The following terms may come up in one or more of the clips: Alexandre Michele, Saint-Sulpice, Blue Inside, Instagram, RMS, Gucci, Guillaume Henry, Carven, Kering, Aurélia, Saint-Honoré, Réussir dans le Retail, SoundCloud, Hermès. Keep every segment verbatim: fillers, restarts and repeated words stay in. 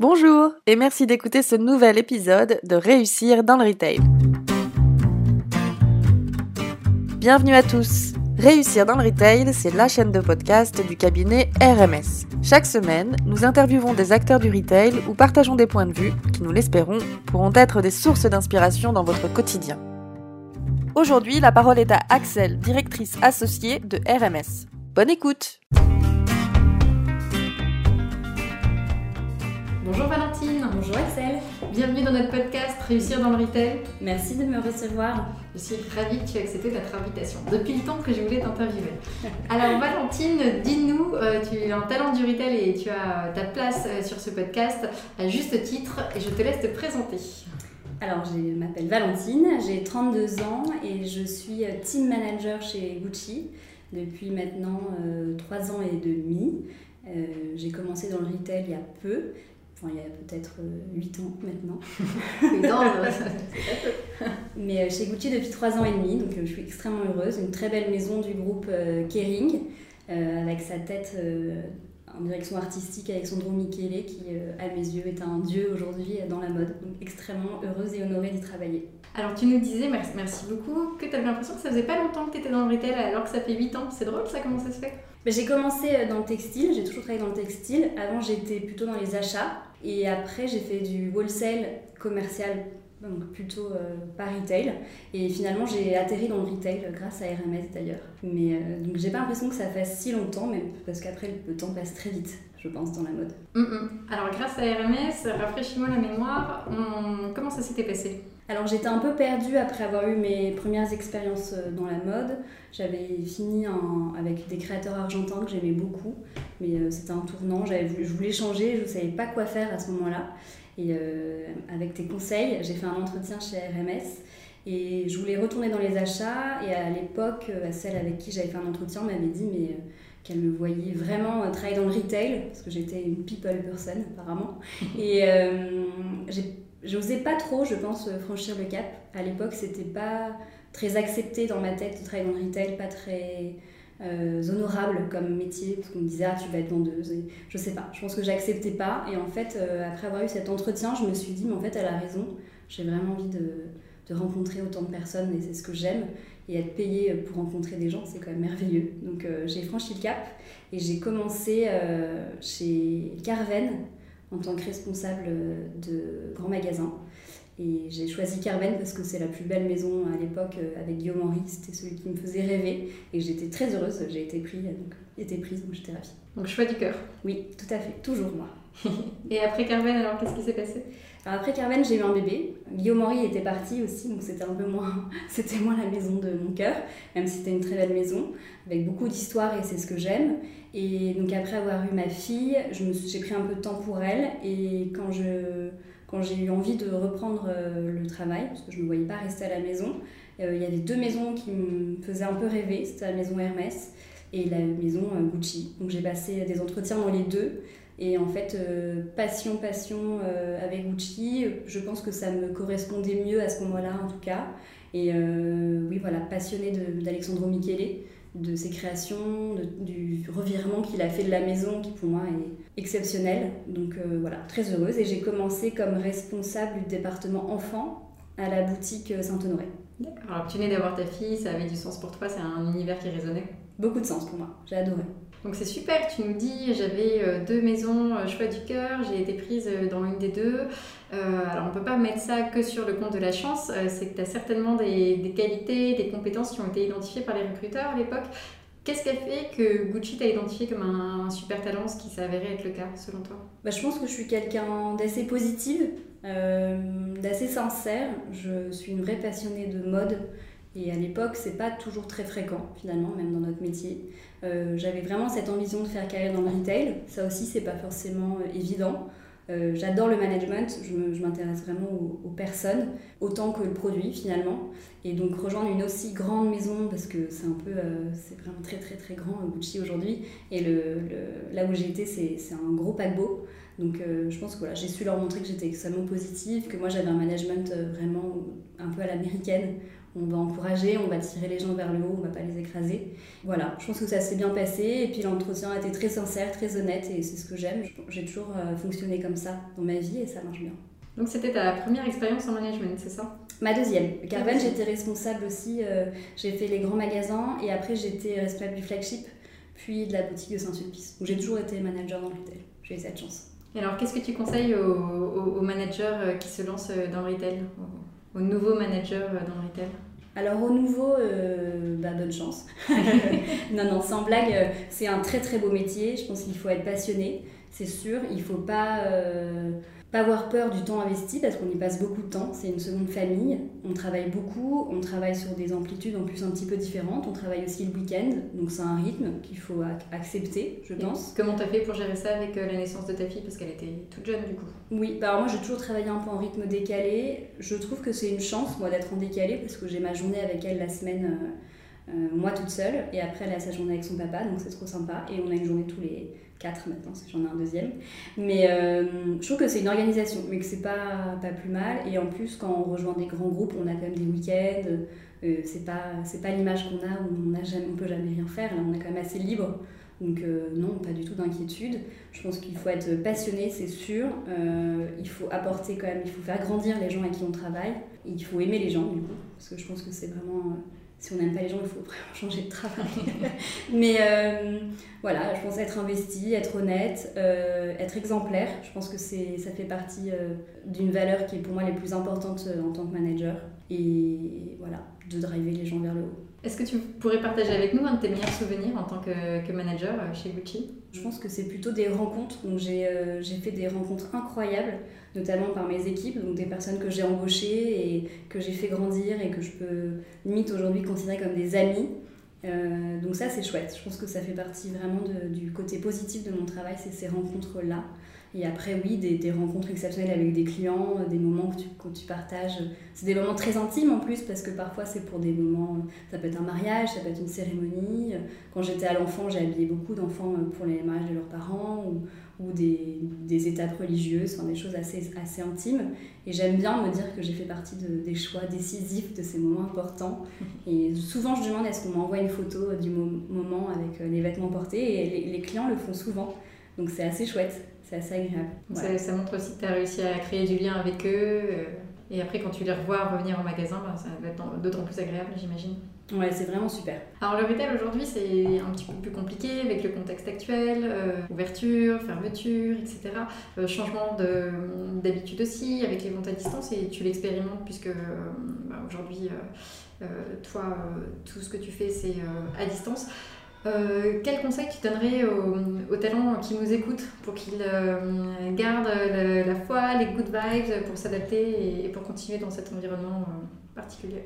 Bonjour et merci d'écouter ce nouvel épisode de Réussir dans le Retail. Bienvenue à tous. Réussir dans le Retail, c'est la chaîne de podcast du cabinet R M S. Chaque semaine, nous interviewons des acteurs du retail ou partageons des points de vue qui, nous l'espérons, pourront être des sources d'inspiration dans votre quotidien. Aujourd'hui, la parole est à Axel, directrice associée de R M S. Bonne écoute! Bonjour Valentine, bonjour Axel, bienvenue dans notre podcast Réussir dans le Retail. Merci de me recevoir. Je suis ravie que tu aies accepté notre invitation, depuis le temps que je voulais t'interviewer. Alors Valentine, dis-nous, tu es un talent du retail et tu as ta place sur ce podcast à juste titre et je te laisse te présenter. Alors je m'appelle Valentine, j'ai trente-deux ans et je suis team manager chez Gucci depuis maintenant euh, trois ans et demi. Euh, j'ai commencé dans le retail il y a peu. Enfin, il y a peut-être huit ans maintenant. Non, mais chez Gucci depuis trois ans et demi, donc je suis extrêmement heureuse. Une très belle maison du groupe Kering, avec sa tête en direction artistique, Alexandre Michele, qui à mes yeux est un dieu aujourd'hui dans la mode. Donc extrêmement heureuse et honorée d'y travailler. Alors tu nous disais, merci, merci beaucoup, que tu avais l'impression que ça faisait pas longtemps que tu étais dans le retail alors que ça fait huit ans. C'est drôle ça, comment ça se fait ? Ben, j'ai commencé dans le textile, j'ai toujours travaillé dans le textile. Avant j'étais plutôt dans les achats et après j'ai fait du wholesale commercial, donc plutôt euh, pas retail. Et finalement j'ai atterri dans le retail grâce à R M S d'ailleurs. Mais euh, donc j'ai pas l'impression que ça fasse si longtemps, mais parce qu'après le temps passe très vite, je pense, dans la mode. Mm-mm. Alors grâce à R M S, rafraîchis-moi la mémoire, on... comment ça s'était passé ? Alors j'étais un peu perdue après avoir eu mes premières expériences dans la mode. J'avais fini en, avec des créateurs argentins que j'aimais beaucoup, mais euh, c'était un tournant, j'avais voulu, je voulais changer, je ne savais pas quoi faire à ce moment-là. Et euh, avec tes conseils, j'ai fait un entretien chez R M S et je voulais retourner dans les achats. Et à l'époque, celle avec qui j'avais fait un entretien m'avait dit mais, euh, qu'elle me voyait vraiment travailler dans le retail, parce que j'étais une people person apparemment. Et euh, j'ai J'osais pas trop, je pense, franchir le cap. À l'époque, c'était pas très accepté dans ma tête de travailler dans le retail, pas très euh, honorable comme métier, parce qu'on me disait « Ah, tu vas être vendeuse ». Et je sais pas, je pense que j'acceptais pas. Et en fait, euh, après avoir eu cet entretien, je me suis dit « Mais en fait, elle a raison, j'ai vraiment envie de, de rencontrer autant de personnes et c'est ce que j'aime. Et être payée pour rencontrer des gens, c'est quand même merveilleux. » Donc euh, j'ai franchi le cap et j'ai commencé euh, chez Carven, en tant que responsable de grand magasin. Et j'ai choisi Carven parce que c'est la plus belle maison à l'époque avec Guillaume Henry, c'était celui qui me faisait rêver et j'étais très heureuse, j'ai été prise, donc, été prise, donc j'étais ravie. Donc choix du cœur. Oui, tout à fait, toujours moi. Et après Carven, alors qu'est-ce qui s'est passé ? Alors après Carven, j'ai eu un bébé. Guillaume Henry était parti aussi, donc c'était un peu moins, c'était moins la maison de mon cœur, même si c'était une très belle maison, avec beaucoup d'histoires et c'est ce que j'aime. Et donc après avoir eu ma fille, je me suis, j'ai pris un peu de temps pour elle et quand je, quand j'ai eu envie de reprendre le travail, parce que je ne me voyais pas rester à la maison, euh, il y avait deux maisons qui me faisaient un peu rêver, c'était la maison Hermès et la maison Gucci. Donc j'ai passé des entretiens dans les deux. Et en fait, euh, passion, passion euh, avec Gucci, je pense que ça me correspondait mieux à ce moment-là en tout cas. Et euh, oui, voilà, passionnée de, d'Alexandre Michele, de ses créations, de, du revirement qu'il a fait de la maison qui pour moi est exceptionnel. Donc euh, voilà, très heureuse. Et j'ai commencé comme responsable du département enfants à la boutique Saint-Honoré. D'accord. Alors tu venais d'avoir ta fille, ça avait du sens pour toi, c'est un univers qui résonnait ? Beaucoup de sens pour moi, j'ai adoré. Donc c'est super, tu nous dis, j'avais deux maisons, choix du cœur, j'ai été prise dans l'une des deux. Euh, alors on ne peut pas mettre ça que sur le compte de la chance, c'est que tu as certainement des, des qualités, des compétences qui ont été identifiées par les recruteurs à l'époque. Qu'est-ce qui a fait que Gucci t'a identifié comme un, un super talent, ce qui s'est avéré être le cas selon toi ? Bah, je pense que je suis quelqu'un d'assez positive, euh, d'assez sincère, je suis une vraie passionnée de mode. Et à l'époque, c'est pas toujours très fréquent, finalement, même dans notre métier. Euh, j'avais vraiment cette ambition de faire carrière dans le retail. Ça aussi, c'est pas forcément euh, évident. Euh, j'adore le management, je, me, je m'intéresse vraiment aux, aux personnes, autant que le produit, finalement. Et donc, rejoindre une aussi grande maison, parce que c'est un peu... Euh, c'est vraiment très, très, très grand, euh, Gucci, aujourd'hui. Et le, le, là où j'ai été, c'est, c'est un gros paquebot. Donc, euh, je pense que voilà, j'ai su leur montrer que j'étais extrêmement positive, que moi, j'avais un management euh, vraiment un peu à l'américaine, on va encourager, on va tirer les gens vers le haut, on ne va pas les écraser. Voilà, je pense que ça s'est bien passé et puis l'entretien a été très sincère, très honnête et c'est ce que j'aime. J'ai toujours fonctionné comme ça dans ma vie et ça marche bien. Donc c'était ta première expérience en management, c'est ça? Ma deuxième. Carven, j'étais responsable aussi, euh, j'ai fait les grands magasins et après j'étais responsable du flagship, puis de la boutique de Saint-Sulpice. Donc j'ai toujours été manager dans le retail, j'ai eu cette chance. Et alors qu'est-ce que tu conseilles aux, aux, aux managers qui se lancent dans le retail, aux, aux nouveaux managers dans le retail? Alors au nouveau, euh, bah, bonne chance. Non, non, sans blague, c'est un très très beau métier, je pense qu'il faut être passionné, c'est sûr, il ne faut pas... Euh, Pas avoir peur du temps investi parce qu'on y passe beaucoup de temps, c'est une seconde famille, on travaille beaucoup, on travaille sur des amplitudes en plus un petit peu différentes, on travaille aussi le week-end, donc c'est un rythme qu'il faut accepter, je pense. Et comment t'as fait pour gérer ça avec la naissance de ta fille parce qu'elle était toute jeune du coup? Oui, bah alors moi j'ai toujours travaillé un peu en rythme décalé, je trouve que c'est une chance moi d'être en décalé parce que j'ai ma journée avec elle la semaine, euh, euh, moi toute seule, et après elle a sa journée avec son papa, donc c'est trop sympa, et on a une journée tous les... quatre maintenant, parce que j'en ai un deuxième. Mais euh, je trouve que c'est une organisation, mais que c'est pas, pas plus mal. Et en plus, quand on rejoint des grands groupes, on a quand même des week-ends. Euh, c'est pas, c'est pas l'image qu'on a où on a jamais, on peut jamais rien faire. Là, on est quand même assez libre. Donc euh, non, pas du tout d'inquiétude. Je pense qu'il faut être passionné, c'est sûr. Euh, il faut apporter quand même, il faut faire grandir les gens avec qui on travaille. Et il faut aimer les gens, du coup. Parce que je pense que c'est vraiment... Euh, si on n'aime pas les gens, il faut vraiment changer de travail. Mais euh, voilà, je pense être investi, être honnête, euh, être exemplaire. Je pense que c'est, ça fait partie euh, d'une valeur qui est pour moi les plus importantes en tant que manager. Et voilà, de driver les gens vers le haut. Est-ce que tu pourrais partager avec nous un de tes meilleurs souvenirs en tant que, que manager chez Gucci? Je pense que c'est plutôt des rencontres. Donc j'ai, euh, j'ai fait des rencontres incroyables, notamment par mes équipes, donc des personnes que j'ai embauchées et que j'ai fait grandir et que je peux limite aujourd'hui considérer comme des amis. Euh, donc ça c'est chouette, je pense que ça fait partie vraiment de, du côté positif de mon travail, c'est ces rencontres-là. Et après oui, des, des rencontres exceptionnelles avec des clients, des moments que tu, que tu partages, c'est des moments très intimes en plus parce que parfois c'est pour des moments, ça peut être un mariage, ça peut être une cérémonie. Quand j'étais à l'enfant, j'ai habillé beaucoup d'enfants pour les mariages de leurs parents ou, ou des, des étapes religieuses, enfin des choses assez, assez intimes. Et j'aime bien me dire que j'ai fait partie de, des choix décisifs de ces moments importants. Et souvent je demande est-ce qu'on m'envoie une photo du mo- moment avec les vêtements portés et les, les clients le font souvent. Donc c'est assez chouette. C'est assez agréable. Voilà. Ça, ça montre aussi que tu as réussi à créer du lien avec eux. Euh, et après, quand tu les revois revenir au magasin, ben, ça va être d'autant plus agréable, j'imagine. Ouais, c'est vraiment super. Alors, le retail aujourd'hui, c'est un petit peu plus compliqué avec le contexte actuel, euh, ouverture, fermeture, et cetera. Euh, changement de, d'habitude aussi, avec les ventes à distance, et tu l'expérimentes puisque euh, bah, aujourd'hui, euh, euh, toi, euh, tout ce que tu fais, c'est euh, à distance. Euh, quel conseil tu donnerais aux, aux talents qui nous écoutent pour qu'ils euh, gardent la, la foi, les good vibes, pour s'adapter et, et pour continuer dans cet environnement euh, particulier?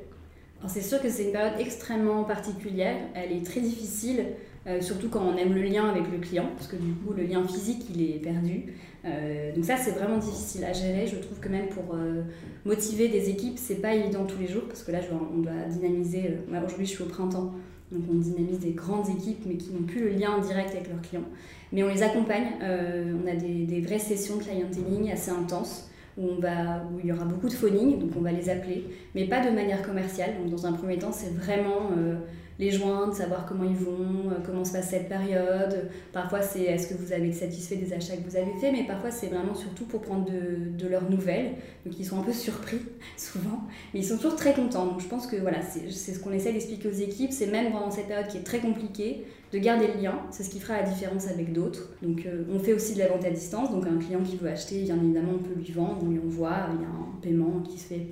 Alors c'est sûr que c'est une période extrêmement particulière, elle est très difficile, euh, surtout quand on aime le lien avec le client, parce que du coup le lien physique il est perdu. Euh, donc ça c'est vraiment difficile à gérer, je trouve que même pour euh, motiver des équipes c'est pas évident tous les jours, parce que là je, on doit dynamiser, euh, aujourd'hui je suis au printemps, donc on dynamise des grandes équipes mais qui n'ont plus le lien direct avec leurs clients. Mais on les accompagne, euh, on a des, des vraies sessions de clienteling assez intenses où, on va, où il y aura beaucoup de phoning, donc on va les appeler, mais pas de manière commerciale. Donc dans un premier temps, c'est vraiment euh, les joindre, savoir comment ils vont, euh, comment se passe cette période. Parfois c'est est-ce que vous avez satisfait des achats que vous avez faits, mais parfois c'est vraiment surtout pour prendre de, de leurs nouvelles. Donc ils sont un peu surpris souvent, mais ils sont toujours très contents. Donc je pense que voilà, c'est, c'est ce qu'on essaie d'expliquer aux équipes, c'est même pendant cette période qui est très compliquée, de garder le lien, c'est ce qui fera la différence avec d'autres. Donc euh, on fait aussi de la vente à distance, donc un client qui veut acheter, bien évidemment on peut lui vendre, on lui envoie, il y a un paiement qui se fait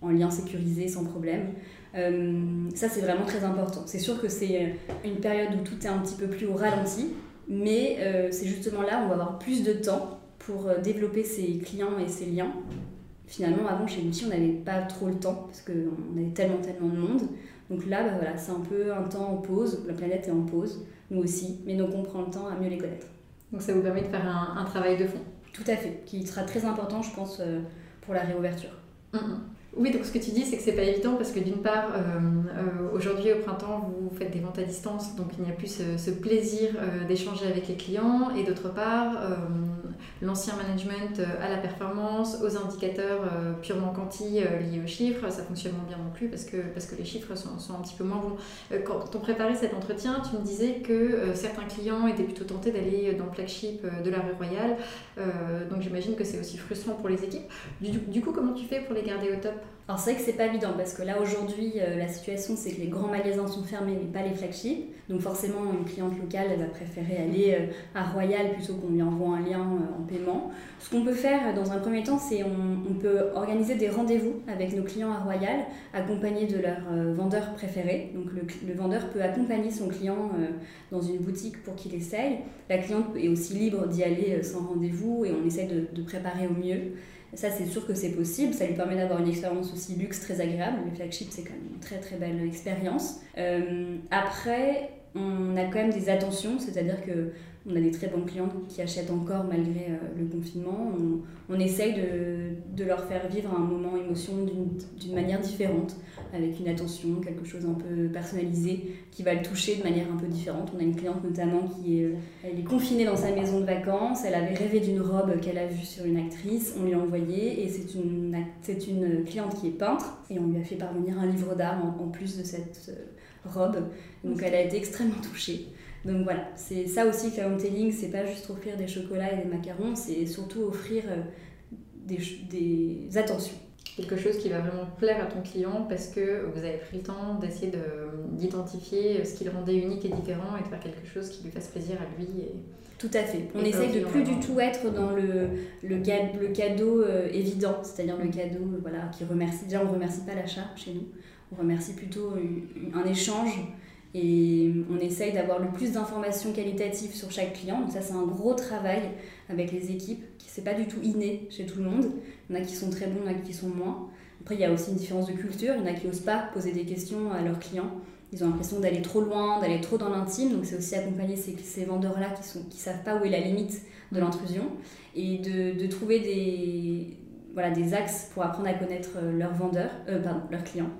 en, en lien sécurisé sans problème. Euh, ça c'est vraiment très important. C'est sûr que c'est une période où tout est un petit peu plus au ralenti, mais euh, c'est justement là où on va avoir plus de temps pour développer ses clients et ses liens. Finalement avant chez Gucci on n'avait pas trop le temps parce qu'on avait tellement tellement de monde. Donc là, bah voilà, c'est un peu un temps en pause, la planète est en pause, nous aussi, mais donc on prend le temps à mieux les connaître. Donc ça vous permet de faire un, un travail de fond? Tout à fait, qui sera très important, je pense, pour la réouverture. Mmh. Oui, donc ce que tu dis, c'est que c'est pas évident parce que d'une part, euh, euh, aujourd'hui au printemps, vous faites des ventes à distance, donc il n'y a plus ce, ce plaisir euh, d'échanger avec les clients, et d'autre part, euh, l'ancien management à la performance, aux indicateurs purement quanti liés aux chiffres. Ça fonctionne moins bien non plus parce que, parce que les chiffres sont, sont un petit peu moins bons. Quand on préparait cet entretien, tu me disais que certains clients étaient plutôt tentés d'aller dans le flagship de la rue Royale. Donc j'imagine que c'est aussi frustrant pour les équipes. Du, du coup, comment tu fais pour les garder au top ? Alors c'est vrai que c'est pas évident parce que là aujourd'hui euh, la situation c'est que les grands magasins sont fermés mais pas les flagships, donc forcément une cliente locale elle va préférer aller euh, à Royal plutôt qu'on lui envoie un lien euh, en paiement. Ce qu'on peut faire dans un premier temps c'est on, on peut organiser des rendez-vous avec nos clients à Royal accompagnés de leur euh, vendeur préféré, donc le, le vendeur peut accompagner son client euh, dans une boutique pour qu'il essaye, la cliente est aussi libre d'y aller euh, sans rendez-vous et on essaie de, de préparer au mieux. Ça, c'est sûr que c'est possible, ça lui permet d'avoir une expérience aussi luxe très agréable. Les flagships, c'est quand même une très très belle expérience. Euh, après, on a quand même des attentions, c'est-à-dire qu'on a des très bonnes clientes qui achètent encore malgré le confinement. On, on essaye de, de leur faire vivre un moment émotion d'une, d'une manière différente, avec une attention, quelque chose un peu personnalisé, qui va le toucher de manière un peu différente. On a une cliente notamment qui est, elle est confinée dans sa maison de vacances, elle avait rêvé d'une robe qu'elle a vue sur une actrice, on lui a envoyé, et c'est une, c'est une cliente qui est peintre, et on lui a fait parvenir un livre d'art en, en plus de cette robe, donc elle a été extrêmement touchée. Donc voilà, c'est ça aussi que la home telling, c'est pas juste offrir des chocolats et des macarons, c'est surtout offrir des, des attentions. Quelque chose qui va vraiment plaire à ton client parce que vous avez pris le temps d'essayer de, d'identifier ce qui le rendait unique et différent et de faire quelque chose qui lui fasse plaisir à lui. Et, tout à fait. On essaye de plus vraiment du tout être dans le, le, le cadeau euh, évident, c'est-à-dire le cadeau voilà, qui remercie. Déjà, on ne remercie pas l'achat chez nous, on remercie plutôt un, un échange. Et on essaye d'avoir le plus d'informations qualitatives sur chaque client. Donc ça, c'est un gros travail avec les équipes. C'est pas du tout inné chez tout le monde. Il y en a qui sont très bons, il y en a qui sont moins. Après, il y a aussi une différence de culture. Il y en a qui n'osent pas poser des questions à leurs clients. Ils ont l'impression d'aller trop loin, d'aller trop dans l'intime. Donc c'est aussi accompagner ces, ces vendeurs-là qui ne savent pas où est la limite de l'intrusion. Et de, de trouver des... Voilà, des axes pour apprendre à connaître leurs vendeurs, euh, pardon, leurs clients.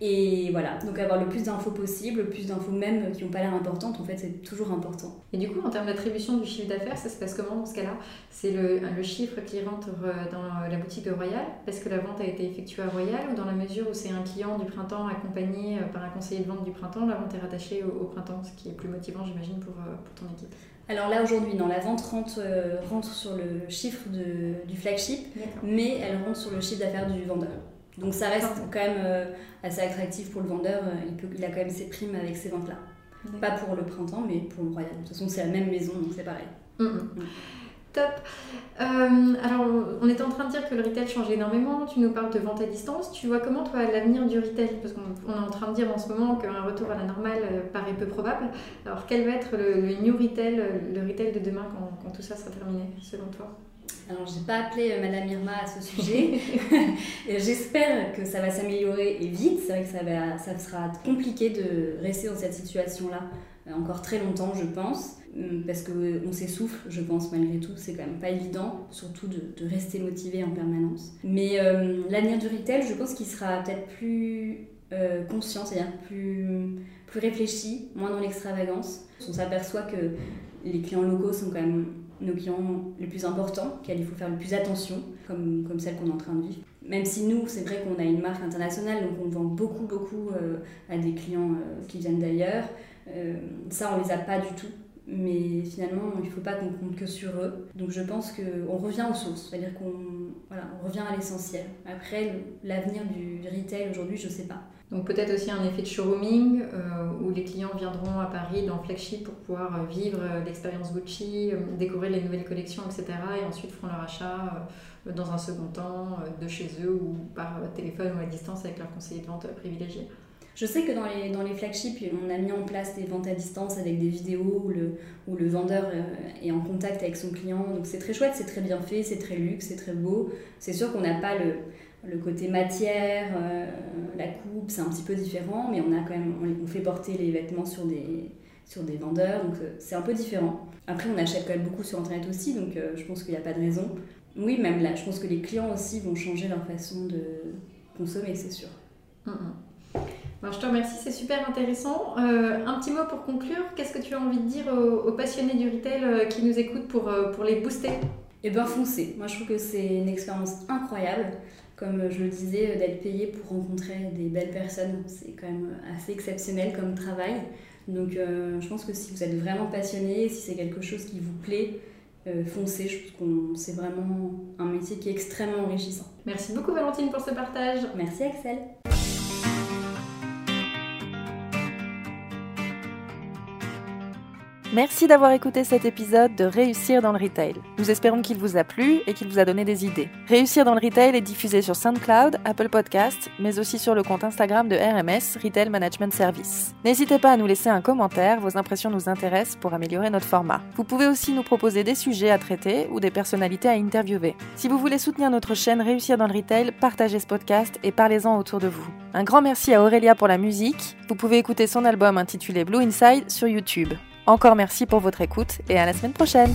Et voilà, donc avoir le plus d'infos possible, le plus d'infos même qui n'ont pas l'air importantes, en fait c'est toujours important. Et du coup, en termes d'attribution du chiffre d'affaires, ça se passe comment dans ce cas-là ? C'est le, le chiffre qui rentre dans la boutique de Royal, parce que la vente a été effectuée à Royal, ou dans la mesure où c'est un client du printemps accompagné par un conseiller de vente du printemps, la vente est rattachée au, au printemps, ce qui est plus motivant j'imagine pour, pour ton équipe ? Alors là aujourd'hui, non, la vente rentre, euh, rentre sur le chiffre de, du flagship, mais elle rentre sur le chiffre d'affaires du vendeur. Donc ça reste quand même euh, assez attractif pour le vendeur, il, peut, il a quand même ses primes avec ces ventes-là. D'accord. Pas pour le printemps, mais pour le Royal. De toute façon, c'est la même maison, donc c'est pareil. Mmh. Mmh. Top. Euh, alors, on était en train de dire que le retail change énormément. Tu nous parles de vente à distance. Tu vois comment, toi, l'avenir du retail ? Parce qu'on on est en train de dire en ce moment qu'un retour à la normale paraît peu probable. Alors, quel va être le, le new retail, le retail de demain quand, quand tout ça sera terminé, selon toi ? Alors, je n'ai pas appelé euh, Madame Irma à ce sujet. J'espère que ça va s'améliorer et vite. C'est vrai que ça, va, ça sera compliqué de rester dans cette situation-là encore très longtemps, je pense. Parce qu'on s'essouffle, je pense, malgré tout. C'est quand même pas évident, surtout de, de rester motivé en permanence. Mais euh, l'avenir du retail, je pense qu'il sera peut-être plus euh, conscient, c'est-à-dire plus, plus réfléchi, moins dans l'extravagance. On s'aperçoit que les clients locaux sont quand même nos clients les plus importants, auxquels il faut faire le plus attention, comme, comme celle qu'on est en train de vivre. Même si nous, c'est vrai qu'on a une marque internationale, donc on vend beaucoup, beaucoup euh, à des clients euh, qui viennent d'ailleurs. Euh, ça, on les a pas du tout. Mais finalement, il ne faut pas qu'on compte que sur eux. Donc je pense qu'on revient aux sources, c'est-à-dire qu'on voilà, on revient à l'essentiel. Après, l'avenir du retail aujourd'hui, je ne sais pas. Donc peut-être aussi un effet de showrooming, euh, où les clients viendront à Paris dans flagship pour pouvoir vivre l'expérience Gucci, euh, découvrir les nouvelles collections, et cetera. Et ensuite feront leur achat euh, dans un second temps, euh, de chez eux ou par téléphone ou à distance avec leur conseiller de vente privilégié. Je sais que dans les, dans les flagships, on a mis en place des ventes à distance avec des vidéos où le, où le vendeur est en contact avec son client. Donc c'est très chouette, c'est très bien fait, c'est très luxe, c'est très beau. C'est sûr qu'on n'a pas le, le côté matière, euh, la coupe, c'est un petit peu différent, mais on a quand même, on, on fait porter les vêtements sur des, sur des vendeurs, donc c'est un peu différent. Après, on achète quand même beaucoup sur Internet aussi, donc euh, je pense qu'il n'y a pas de raison. Oui, même là, je pense que les clients aussi vont changer leur façon de consommer, c'est sûr. Mmh. Alors, je te remercie, c'est super intéressant. Euh, un petit mot pour conclure, qu'est-ce que tu as envie de dire aux, aux passionnés du retail qui nous écoutent pour, pour les booster ? et bien foncez. Moi je trouve que c'est une expérience incroyable, comme je le disais, d'être payé pour rencontrer des belles personnes, c'est quand même assez exceptionnel comme travail. Donc euh, je pense que si vous êtes vraiment passionné, si c'est quelque chose qui vous plaît, euh, foncez. Je trouve que c'est vraiment un métier qui est extrêmement enrichissant. Merci beaucoup Valentine pour ce partage. Merci Axel. Merci d'avoir écouté cet épisode de Réussir dans le Retail. Nous espérons qu'il vous a plu et qu'il vous a donné des idées. Réussir dans le Retail est diffusé sur SoundCloud, Apple Podcasts, mais aussi sur le compte Instagram de R M S, Retail Management Service. N'hésitez pas à nous laisser un commentaire, vos impressions nous intéressent pour améliorer notre format. Vous pouvez aussi nous proposer des sujets à traiter ou des personnalités à interviewer. Si vous voulez soutenir notre chaîne Réussir dans le Retail, partagez ce podcast et parlez-en autour de vous. Un grand merci à Aurélia pour la musique. Vous pouvez écouter son album intitulé Blue Inside sur YouTube. Encore merci pour votre écoute et à la semaine prochaine!